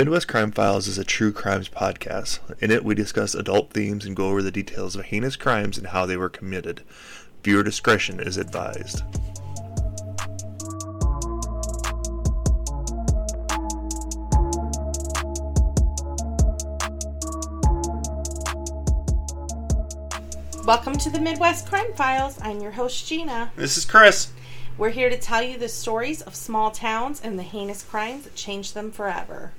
Midwest Crime Files is a true crimes podcast. In it, we discuss adult themes and go over the details of heinous crimes and how they were committed. Viewer discretion is advised. Welcome to the Midwest Crime Files. I'm your host, Gina. This is Chris. We're here to tell you the stories of small towns and the heinous crimes that changed them forever.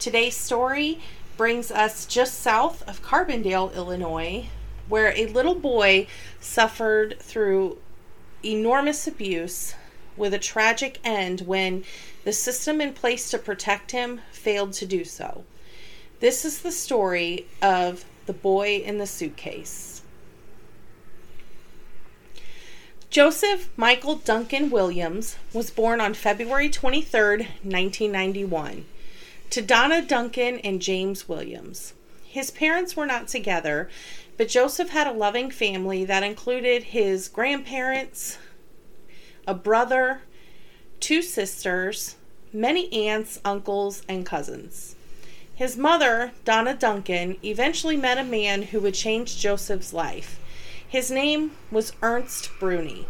Today's story brings us just south of Carbondale, Illinois, where a little boy suffered through enormous abuse with a tragic end when the system in place to protect him failed to do so. This is the story of the boy in the suitcase. Joseph Michael Duncan Williams was born on February 23, 1991, to Donna Duncan and James Williams. His parents were not together, but Joseph had a loving family that included his grandparents, a brother, two sisters, many aunts, uncles, and cousins. His mother, Donna Duncan, eventually met a man who would change Joseph's life. His name was Ernst Bruni.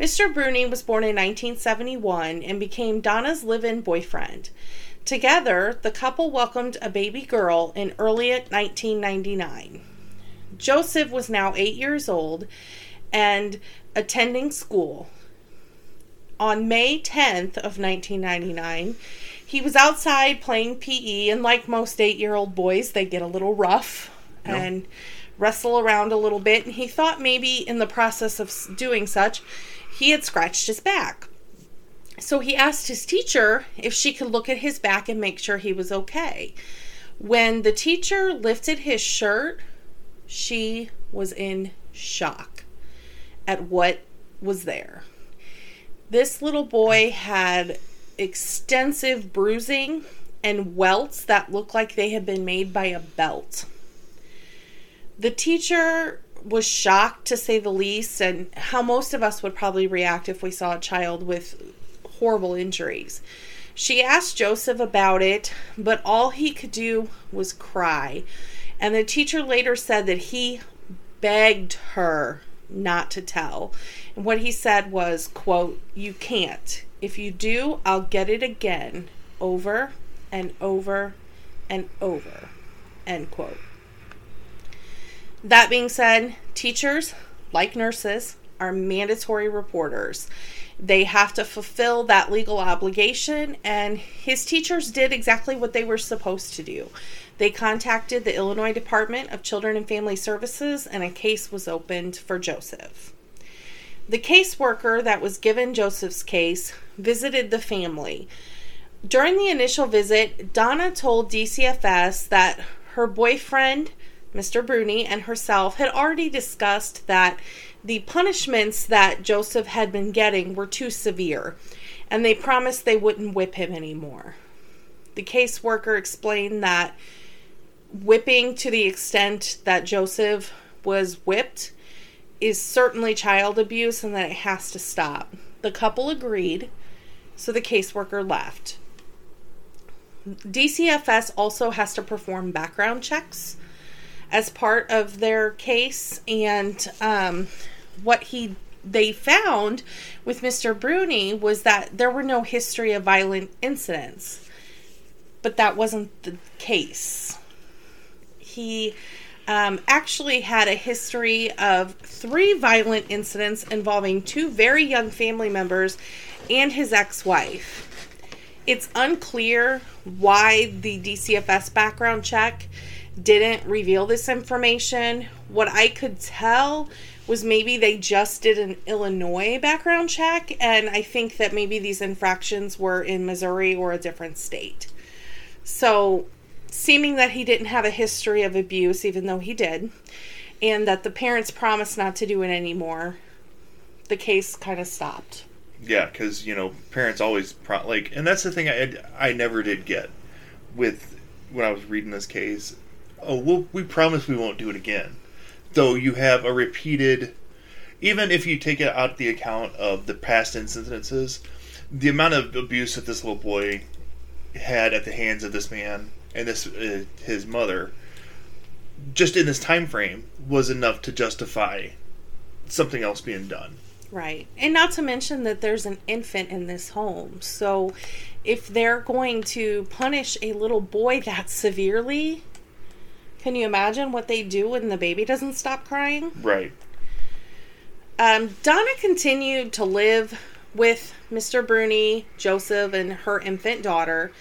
Mr. Bruni was born in 1971 and became Donna's live-in boyfriend. Together, the couple welcomed a baby girl in early 1999. Joseph was now 8 years old and attending school. On May 10th of 1999, he was outside playing PE, and like most 8-year-old boys, they get a little rough and wrestle around a little bit, and he thought maybe in the process of doing such, he had scratched his back. So he asked his teacher if she could look at his back and make sure he was okay. When the teacher lifted his shirt, she was in shock at what was there. This little boy had extensive bruising and welts that looked like they had been made by a belt. The teacher was shocked, to say the least, and how most of us would probably react if we saw a child with horrible injuries. She asked Joseph about it, but all he could do was cry. And the teacher later said that he begged her not to tell. And what he said was, quote, "You can't. If you do, I'll get it again, over and over and over," end quote. That being said, teachers, like nurses, are mandatory reporters. They have to fulfill that legal obligation, and his teachers did exactly what they were supposed to do. They contacted the Illinois Department of Children and Family Services, and a case was opened for Joseph. The caseworker that was given Joseph's case visited the family. During the initial visit, Donna told DCFS that her boyfriend, Mr. Bruni, and herself had already discussed that the punishments that Joseph had been getting were too severe, and they promised they wouldn't whip him anymore. The caseworker explained that whipping to the extent that Joseph was whipped is certainly child abuse and that it has to stop. The couple agreed, so the caseworker left. DCFS also has to perform background checks as part of their case, and what they found with Mr. Bruni was that there were no history of violent incidents, but that wasn't the case. He actually had a history of 3 violent incidents involving 2 very young family members and his ex-wife. It's unclear why the DCFS background check didn't reveal this information. What I could tell was maybe they just did an Illinois background check, and I think that maybe these infractions were in Missouri or a different state. So, seeming that he didn't have a history of abuse, even though he did, and that the parents promised not to do it anymore, the case kind of stopped. Yeah, because, you know, parents always, and that's the thing I never did get with, when I was reading this case, we promise we won't do it again. Though you have a repeated, even if you take it out the account of the past incidences, the amount of abuse that this little boy had at the hands of this man and this his mother, just in this time frame, was enough to justify something else being done. Right. And not to mention that there's an infant in this home. So if they're going to punish a little boy that severely, can you imagine what they do when the baby doesn't stop crying? Right. Donna continued to live with Mr. Bruni, Joseph, and her infant daughter.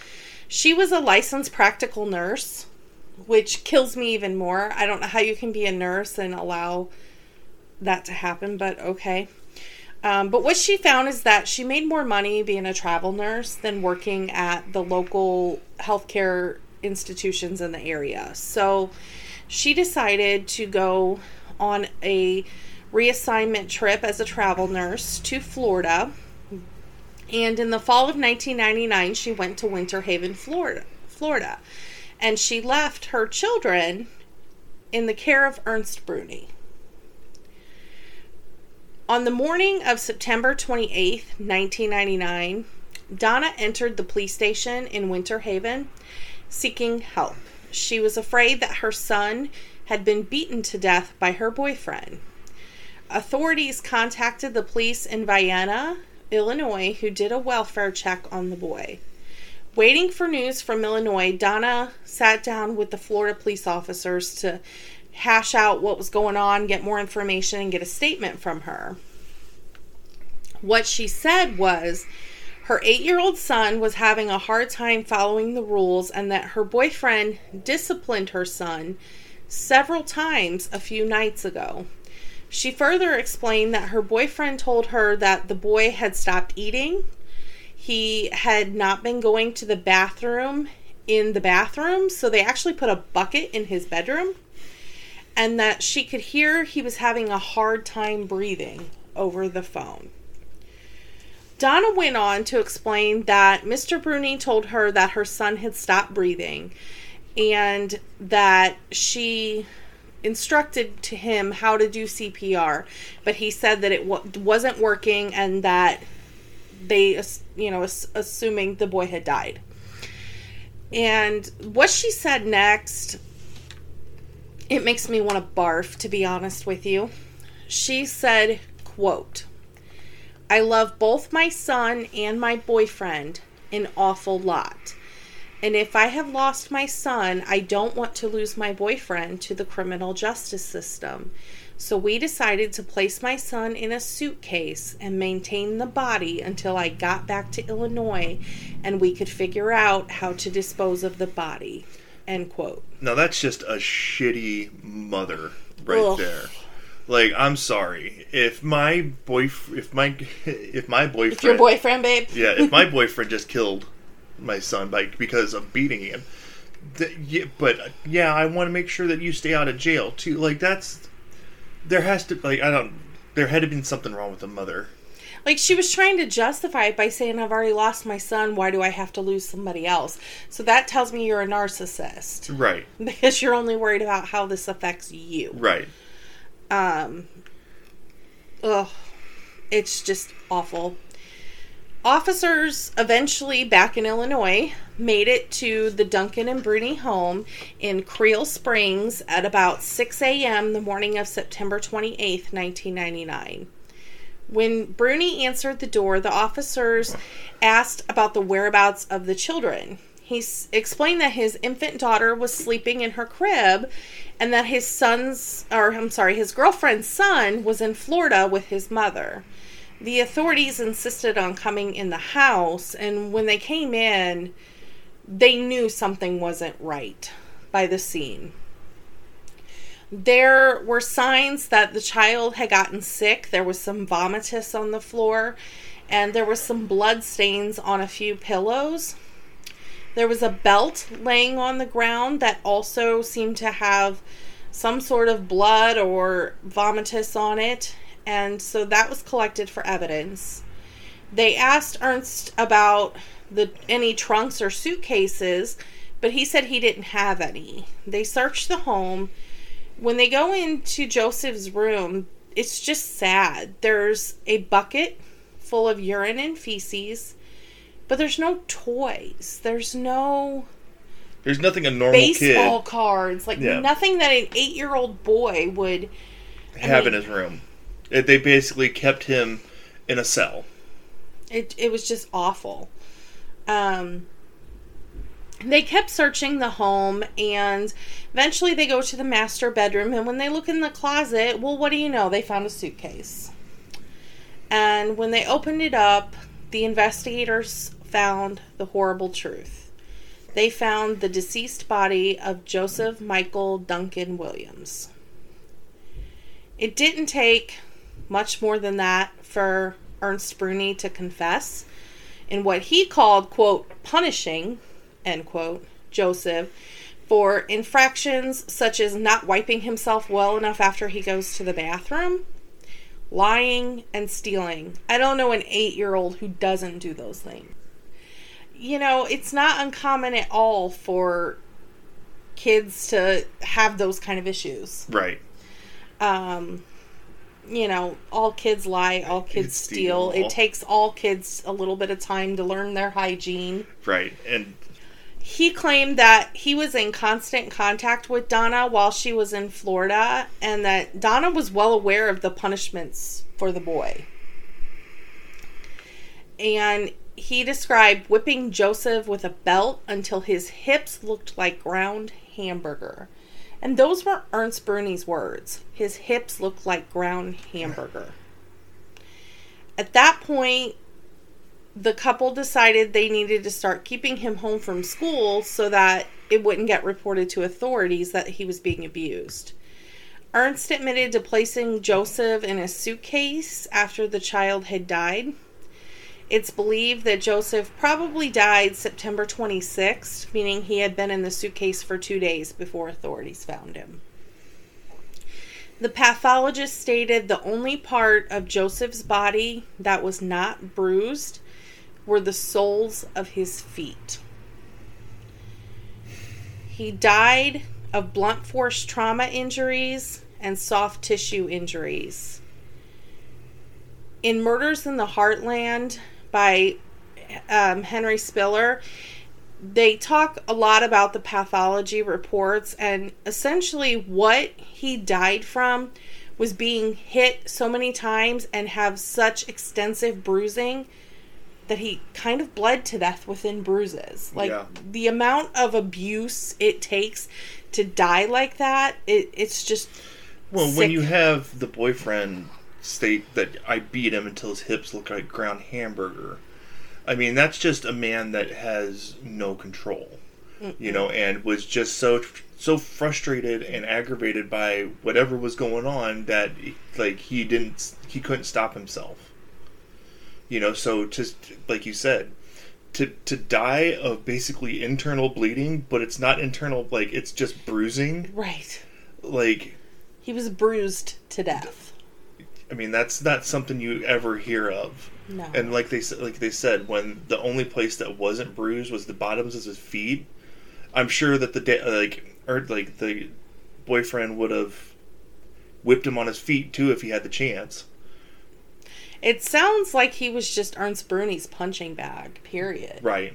She was a licensed practical nurse, which kills me even more. I don't know how you can be a nurse and allow that to happen, but okay. But what she found is that she made more money being a travel nurse than working at the local healthcare institutions in the area. So she decided to go on a reassignment trip as a travel nurse to Florida. And in the fall of 1999, she went to Winter Haven, Florida. And she left her children in the care of Ernst Bruni. On the morning of September 28th, 1999, Donna entered the police station in Winter Haven seeking help. She was afraid that her son had been beaten to death by her boyfriend. Authorities contacted the police in Vienna, Illinois, who did a welfare check on the boy. Waiting for news from Illinois, Donna sat down with the Florida police officers to hash out what was going on, get more information, and get a statement from her. What she said was her 8-year-old son was having a hard time following the rules and that her boyfriend disciplined her son several times a few nights ago. She further explained that her boyfriend told her that the boy had stopped eating, he had not been going to the bathroom in the bathroom, so they actually put a bucket in his bedroom, and that she could hear he was having a hard time breathing over the phone. Donna went on to explain that Mr. Bruni told her that her son had stopped breathing and that she instructed to him how to do CPR, but he said that it wasn't working and that they, you know, assuming the boy had died. And what she said next, it makes me want to barf, to be honest with you. She said, quote, "I love both my son and my boyfriend an awful lot. And if I have lost my son, I don't want to lose my boyfriend to the criminal justice system. So we decided to place my son in a suitcase and maintain the body until I got back to Illinois and we could figure out how to dispose of the body." End quote. Now that's just a shitty mother right there. Like, I'm sorry. If your boyfriend, babe. Yeah, if my boyfriend just killed my son because of beating him. I want to make sure that you stay out of jail too. Like, that's, there has to, like, I don't, there had to been something wrong with the mother. Like, she was trying to justify it by saying, "I've already lost my son. Why do I have to lose somebody else?" So that tells me you're a narcissist. Right. Because you're only worried about how this affects you. Right. It's just awful. Officers eventually, back in Illinois, made it to the Duncan and Bruni home in Creole Springs at about 6 a.m. the morning of September 28th, 1999. When Bruni answered the door, the officers asked about the whereabouts of the children. He explained that his infant daughter was sleeping in her crib and that his girlfriend's son was in Florida with his mother. The authorities insisted on coming in the house, and when they came in, they knew something wasn't right by the scene. There were signs that the child had gotten sick. There was some vomitus on the floor, and there was some blood stains on a few pillows. There was a belt laying on the ground that also seemed to have some sort of blood or vomitus on it, and so that was collected for evidence. They asked Ernst about any trunks or suitcases, but he said he didn't have any. They searched the home. When they go into Joseph's room, it's just sad. There's a bucket full of urine and feces. But there's no toys. There's no... There's nothing a normal baseball kid... Baseball cards. Like, yeah. Nothing that an 8-year-old boy would... have in his room. They basically kept him in a cell. It was just awful. They kept searching the home, and eventually they go to the master bedroom, and when they look in the closet, well, what do you know? They found a suitcase. And when they opened it up, the investigators found the horrible truth. They found the deceased body of Joseph Michael Duncan Williams. It didn't take much more than that for Ernst Bruni to confess in what he called, quote, punishing, end quote, Joseph for infractions such as not wiping himself well enough after he goes to the bathroom, lying, and stealing. I don't know an 8-year-old who doesn't do those things. You know, it's not uncommon at all for kids to have those kind of issues. Right. You know, all kids lie, all kids steal. It takes all kids a little bit of time to learn their hygiene. Right. And he claimed that he was in constant contact with Donna while she was in Florida, and that Donna was well aware of the punishments for the boy. And he described whipping Joseph with a belt until his hips looked like ground hamburger. And those were Ernst Bruni's words. His hips looked like ground hamburger. At that point, the couple decided they needed to start keeping him home from school so that it wouldn't get reported to authorities that he was being abused. Ernst admitted to placing Joseph in a suitcase after the child had died. It's believed that Joseph probably died September 26th, meaning he had been in the suitcase for 2 days before authorities found him. The pathologist stated the only part of Joseph's body that was not bruised were the soles of his feet. He died of blunt force trauma injuries and soft tissue injuries. In Murders in the Heartland, by Henry Spiller, they talk a lot about the pathology reports, and essentially what he died from was being hit so many times and have such extensive bruising that he kind of bled to death within bruises. Like, yeah. The amount of abuse it takes to die like that, it's just sick. When you have the boyfriend state that I beat him until his hips look like ground hamburger, I mean, that's just a man that has no control, you know, and was just so frustrated and aggravated by whatever was going on that, like, he couldn't stop himself, you know. So just like you said, to die of basically internal bleeding, but it's not internal, like, it's just bruising. Right. Like, he was bruised to death. I mean, that's not something you ever hear of. No. And like they said, when the only place that wasn't bruised was the bottoms of his feet, I'm sure that the boyfriend would have whipped him on his feet too if he had the chance. It sounds like he was just Ernst Bruni's punching bag, period. Right.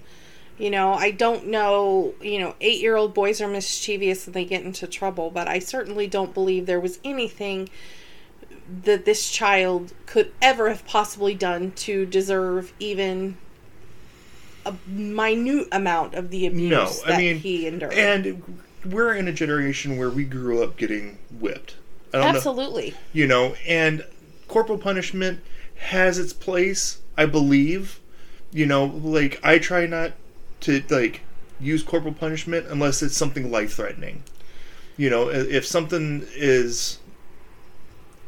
You know, I don't know, you know, 8-year-old boys are mischievous and they get into trouble, but I certainly don't believe there was anything that this child could ever have possibly done to deserve even a minute amount of the abuse he endured. And we're in a generation where we grew up getting whipped. Absolutely. You know, and corporal punishment has its place, I believe. You know, like, I try not to, like, use corporal punishment unless it's something life-threatening. You know, if something is...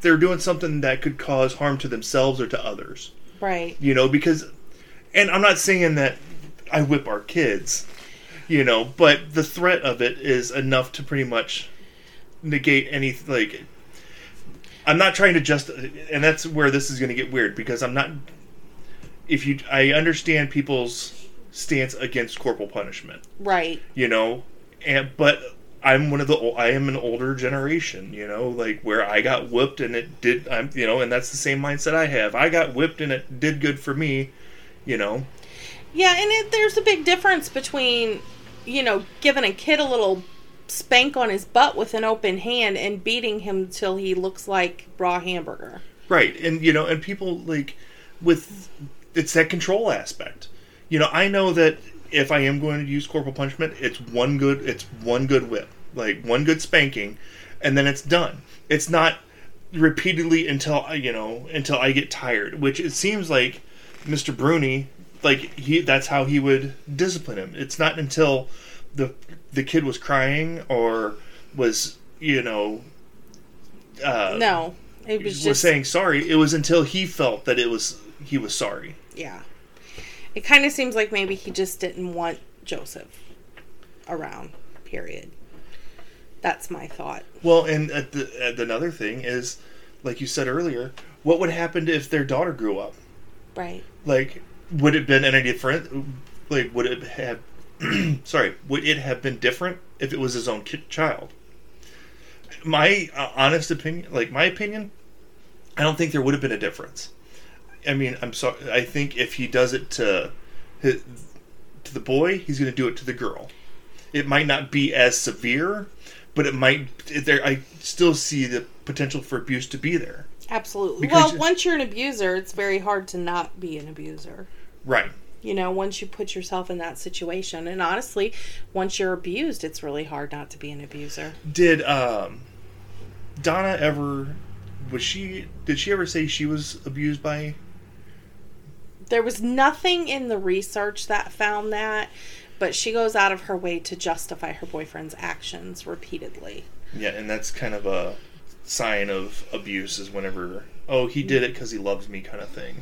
they're doing something that could cause harm to themselves or to others. Right. You know, because... and I'm not saying that I whip our kids, you know, but the threat of it is enough to pretty much negate any... like, I'm not trying to just... and that's where this is going to get weird, because I'm not... I understand people's stance against corporal punishment. Right. You know, but... I am an older generation, you know, like, where I got whipped and it did, and that's the same mindset I have. I got whipped and it did good for me, you know. Yeah, and there's a big difference between, you know, giving a kid a little spank on his butt with an open hand and beating him till he looks like raw hamburger. Right, and, you know, and people, like, with, it's that control aspect. You know, I know that if I am going to use corporal punishment, it's one good whip, like, one good spanking, and then it's done. It's not repeatedly until I get tired, which it seems like Mr. Bruni, like, that's how he would discipline him. It's not until the kid was crying or was, you know... no, it was just... was saying sorry. It was until he felt that he was sorry. Yeah. It kind of seems like maybe he just didn't want Joseph around, period. That's my thought. Well, and another thing is, like you said earlier, what would happen if their daughter grew up? Right. Like, would it have been any different? Like, would it have... would it have been different if it was his own child? My honest opinion, I don't think there would have been a difference. I mean, I'm sorry. I think if he does it to the boy, he's going to do it to the girl. It might not be as severe, but it might. I still see the potential for abuse to be there. Absolutely. Because once you're an abuser, it's very hard to not be an abuser. Right. You know, once you put yourself in that situation. And honestly, once you're abused, it's really hard not to be an abuser. Did Donna ever... Did she ever say she was abused by... There was nothing in the research that found that. But she goes out of her way to justify her boyfriend's actions repeatedly. Yeah, and that's kind of a sign of abuse is whenever... Oh, he did it because he loves me kind of thing.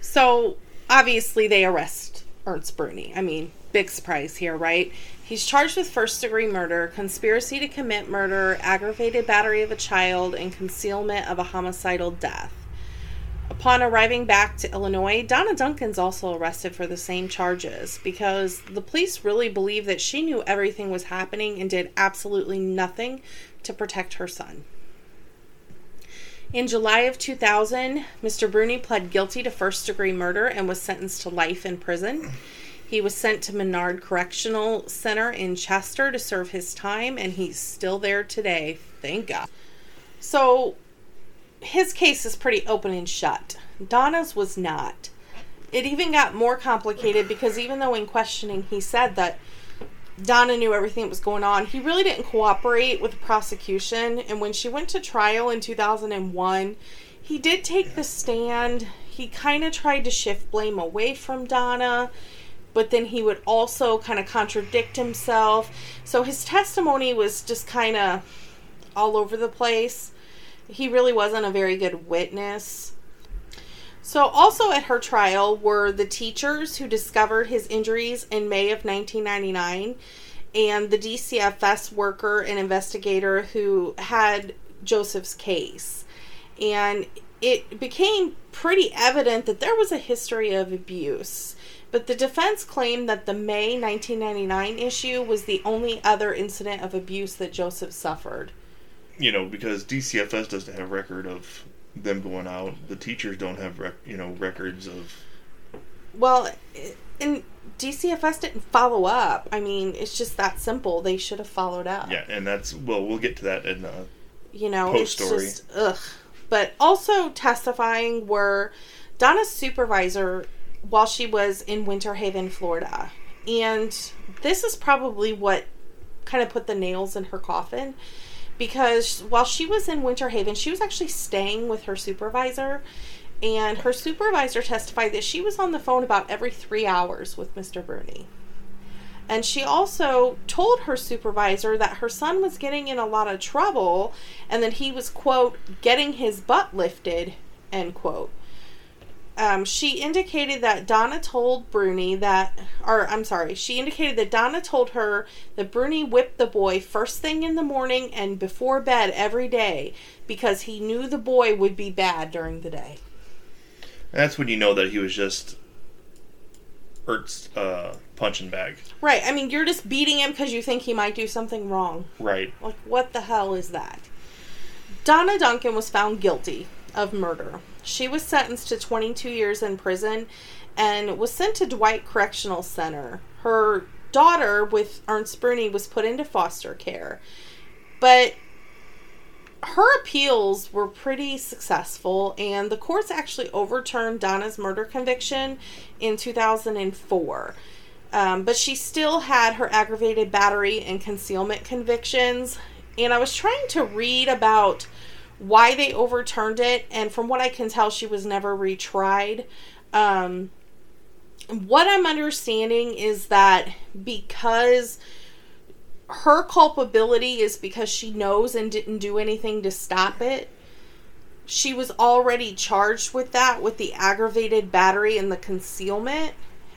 So... Obviously, they arrest Ernst Bruni. I mean, big surprise here, right? He's charged with first-degree murder, conspiracy to commit murder, aggravated battery of a child, and concealment of a homicidal death. Upon arriving back to Illinois, Donna Duncan's also arrested for the same charges because the police really believe that she knew everything was happening and did absolutely nothing to protect her son. In July of 2000, Mr. Bruni pled guilty to first-degree murder and was sentenced to life in prison. He was sent to Menard Correctional Center in Chester to serve his time, and he's still there today, thank God. So, his case is pretty open and shut. Donna's was not. It even got more complicated because even though in questioning he said that Donna knew everything that was going on, he really didn't cooperate with the prosecution. And when she went to trial in 2001, he did take the stand. He kind of tried to shift blame away from Donna, but then he would also kind of contradict himself. So his testimony was just kind of all over the place. He really wasn't a very good witness. So also at her trial were the teachers who discovered his injuries in May of 1999 and the DCFS worker and investigator who had Joseph's case. And it became pretty evident that there was a history of abuse. But the defense claimed that the May 1999 issue was the only other incident of abuse that Joseph suffered. You know, because DCFS doesn't have a record of... them going out. The teachers don't have records of... Well, and DCFS didn't follow up. I mean, it's just that simple. They should have followed up. Yeah, and that's... Well, we'll get to that in the post-story. It's just... Ugh. But also testifying were Donna's supervisor while she was in Winter Haven, Florida. And this is probably what kind of put the nails in her coffin. Because while she was in Winter Haven, she was actually staying with her supervisor. And her supervisor testified that she was on the phone about every 3 hours with Mr. Bruni. And she also told her supervisor that her son was getting in a lot of trouble and that he was, quote, getting his butt lifted, end quote. She indicated that Donna told Bruni that, she indicated that Donna told her that Bruni whipped the boy first thing in the morning and before bed every day because he knew the boy would be bad during the day. That's when you know that he was just Ertz punching bag. Right. I mean, you're just beating him because you think he might do something wrong. Right. Like, what the hell is that? Donna Duncan was found guilty of murder. She was sentenced to 22 years in prison and was sent to Dwight Correctional Center. Her daughter with Ernst Bruni was put into foster care. But her appeals were pretty successful, and the courts actually overturned Donna's murder conviction in 2004. But she still had her aggravated battery and concealment convictions. And I was trying to read about why they overturned it, and from what I can tell, she was never retried. What I'm understanding is that because her culpability is because she knows and didn't do anything to stop it, she was already charged with that, with the aggravated battery and the concealment,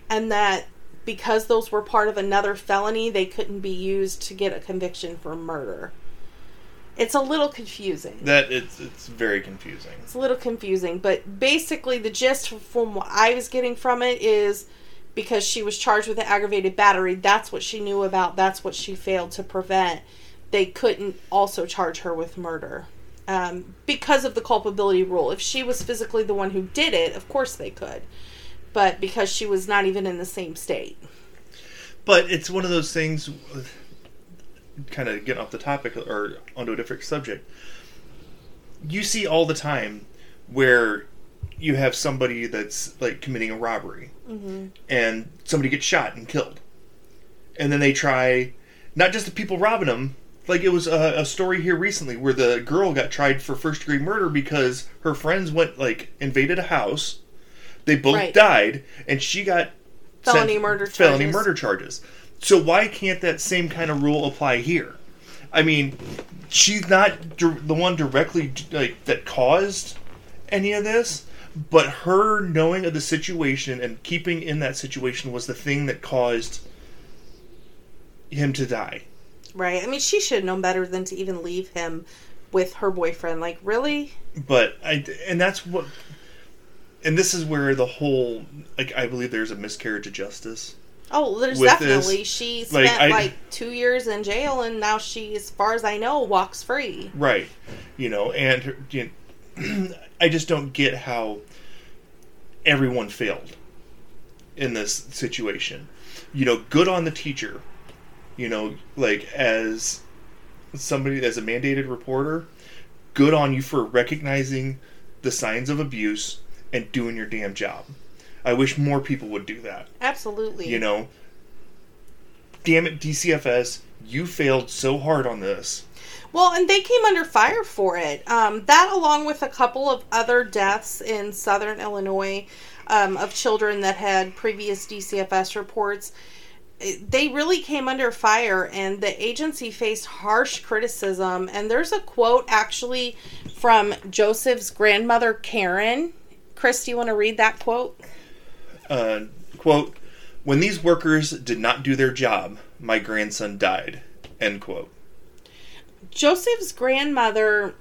and that because those were part of another felony, they couldn't be used to get a conviction for murder. It's a little confusing. It's very confusing. It's a little confusing, but basically the gist from what I was getting from it is because she was charged with the aggravated battery, that's what she knew about, that's what she failed to prevent. They couldn't also charge her with murder because of the culpability rule. If she was physically the one who did it, of course they could. But because she was not even in the same state. But it's one of those things, kind of getting off the topic or onto a different subject. You see all the time where you have somebody that's like committing a robbery, mm-hmm. and somebody gets shot and killed. And then they try, not just the people robbing them, like it was a story here recently where the girl got tried for first degree murder because her friends went, like, invaded a house. They both died, and she got felony murder charges. So why can't that same kind of rule apply here? I mean, she's not the one directly that caused any of this, but her knowing of the situation and keeping in that situation was the thing that caused him to die. Right. I mean, she should have known better than to even leave him with her boyfriend. Like, really? But And this is where the whole, like, I believe there's a miscarriage of justice. Oh, there's definitely. This. She spent, 2 years in jail, and now she, as far as I know, walks free. Right. You know, and I just don't get how everyone failed in this situation. You know, good on the teacher. You know, like, as a mandated reporter, good on you for recognizing the signs of abuse and doing your damn job. I wish more people would do that. Absolutely. You know, damn it, DCFS, you failed so hard on this. Well, and they came under fire for it. That, along with a couple of other deaths in southern Illinois of children that had previous DCFS reports, they really came under fire, and the agency faced harsh criticism. And there's a quote, actually, from Joseph's grandmother, Karen. Chris, do you want to read that quote? Quote, "When these workers did not do their job, my grandson died." End quote. Joseph's grandmother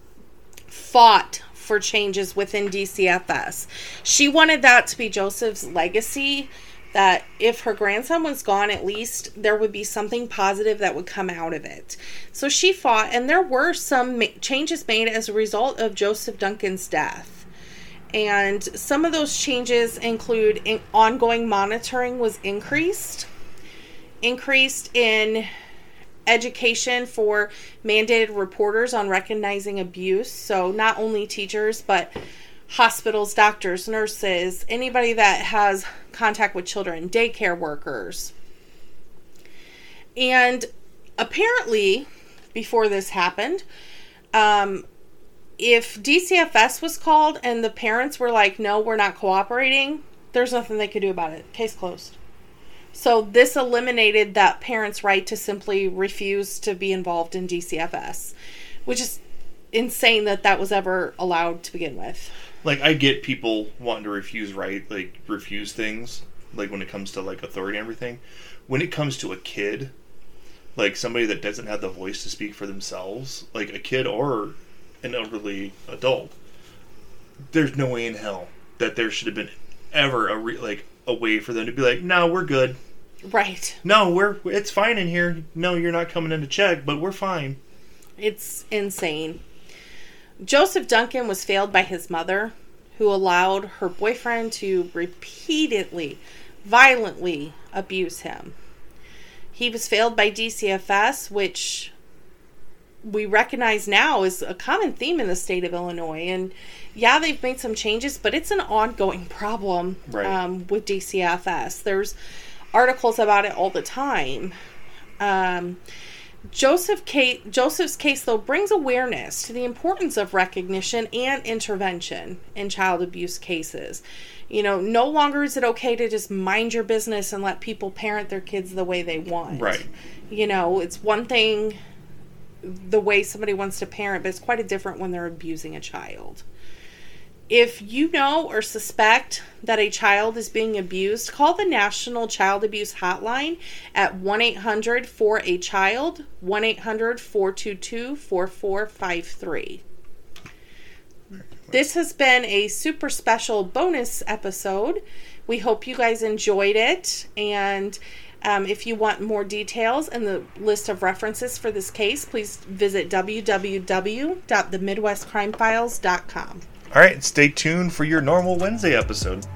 fought for changes within DCFS. She wanted that to be Joseph's legacy, that if her grandson was gone, at least there would be something positive that would come out of it. So she fought, and there were some changes made as a result of Joseph Duncan's death. And some of those changes include ongoing monitoring was increased in education for mandated reporters on recognizing abuse. So not only teachers, but hospitals, doctors, nurses, anybody that has contact with children, daycare workers. And apparently, before this happened, if DCFS was called and the parents were like, no, we're not cooperating, there's nothing they could do about it. Case closed. So this eliminated that parent's right to simply refuse to be involved in DCFS, which is insane that was ever allowed to begin with. Like, I get people wanting to refuse things, like when it comes to, like, authority and everything. When it comes to a kid, like somebody that doesn't have the voice to speak for themselves, like a kid or an elderly adult, there's no way in hell that there should have been ever a way for them to be like, no, we're good. Right. No, it's fine in here. No, you're not coming in to check, but we're fine. It's insane. Joseph Duncan was failed by his mother, who allowed her boyfriend to repeatedly, violently abuse him. He was failed by DCFS, which we recognize now is a common theme in the state of Illinois. And yeah, they've made some changes, but it's an ongoing problem, right, with DCFS. There's articles about it all the time. Joseph's case, though, brings awareness to the importance of recognition and intervention in child abuse cases. You know, no longer is it okay to just mind your business and let people parent their kids the way they want. Right. You know, it's one thing the way somebody wants to parent, but it's quite a different when they're abusing a child. If you know or suspect that a child is being abused, call the National Child Abuse Hotline at 1-800-4-A-CHILD, 1-800-422-4453. This has been a super special bonus episode. We hope you guys enjoyed it. And if you want more details and the list of references for this case, please visit www.themidwestcrimefiles.com. All right, stay tuned for your normal Wednesday episode.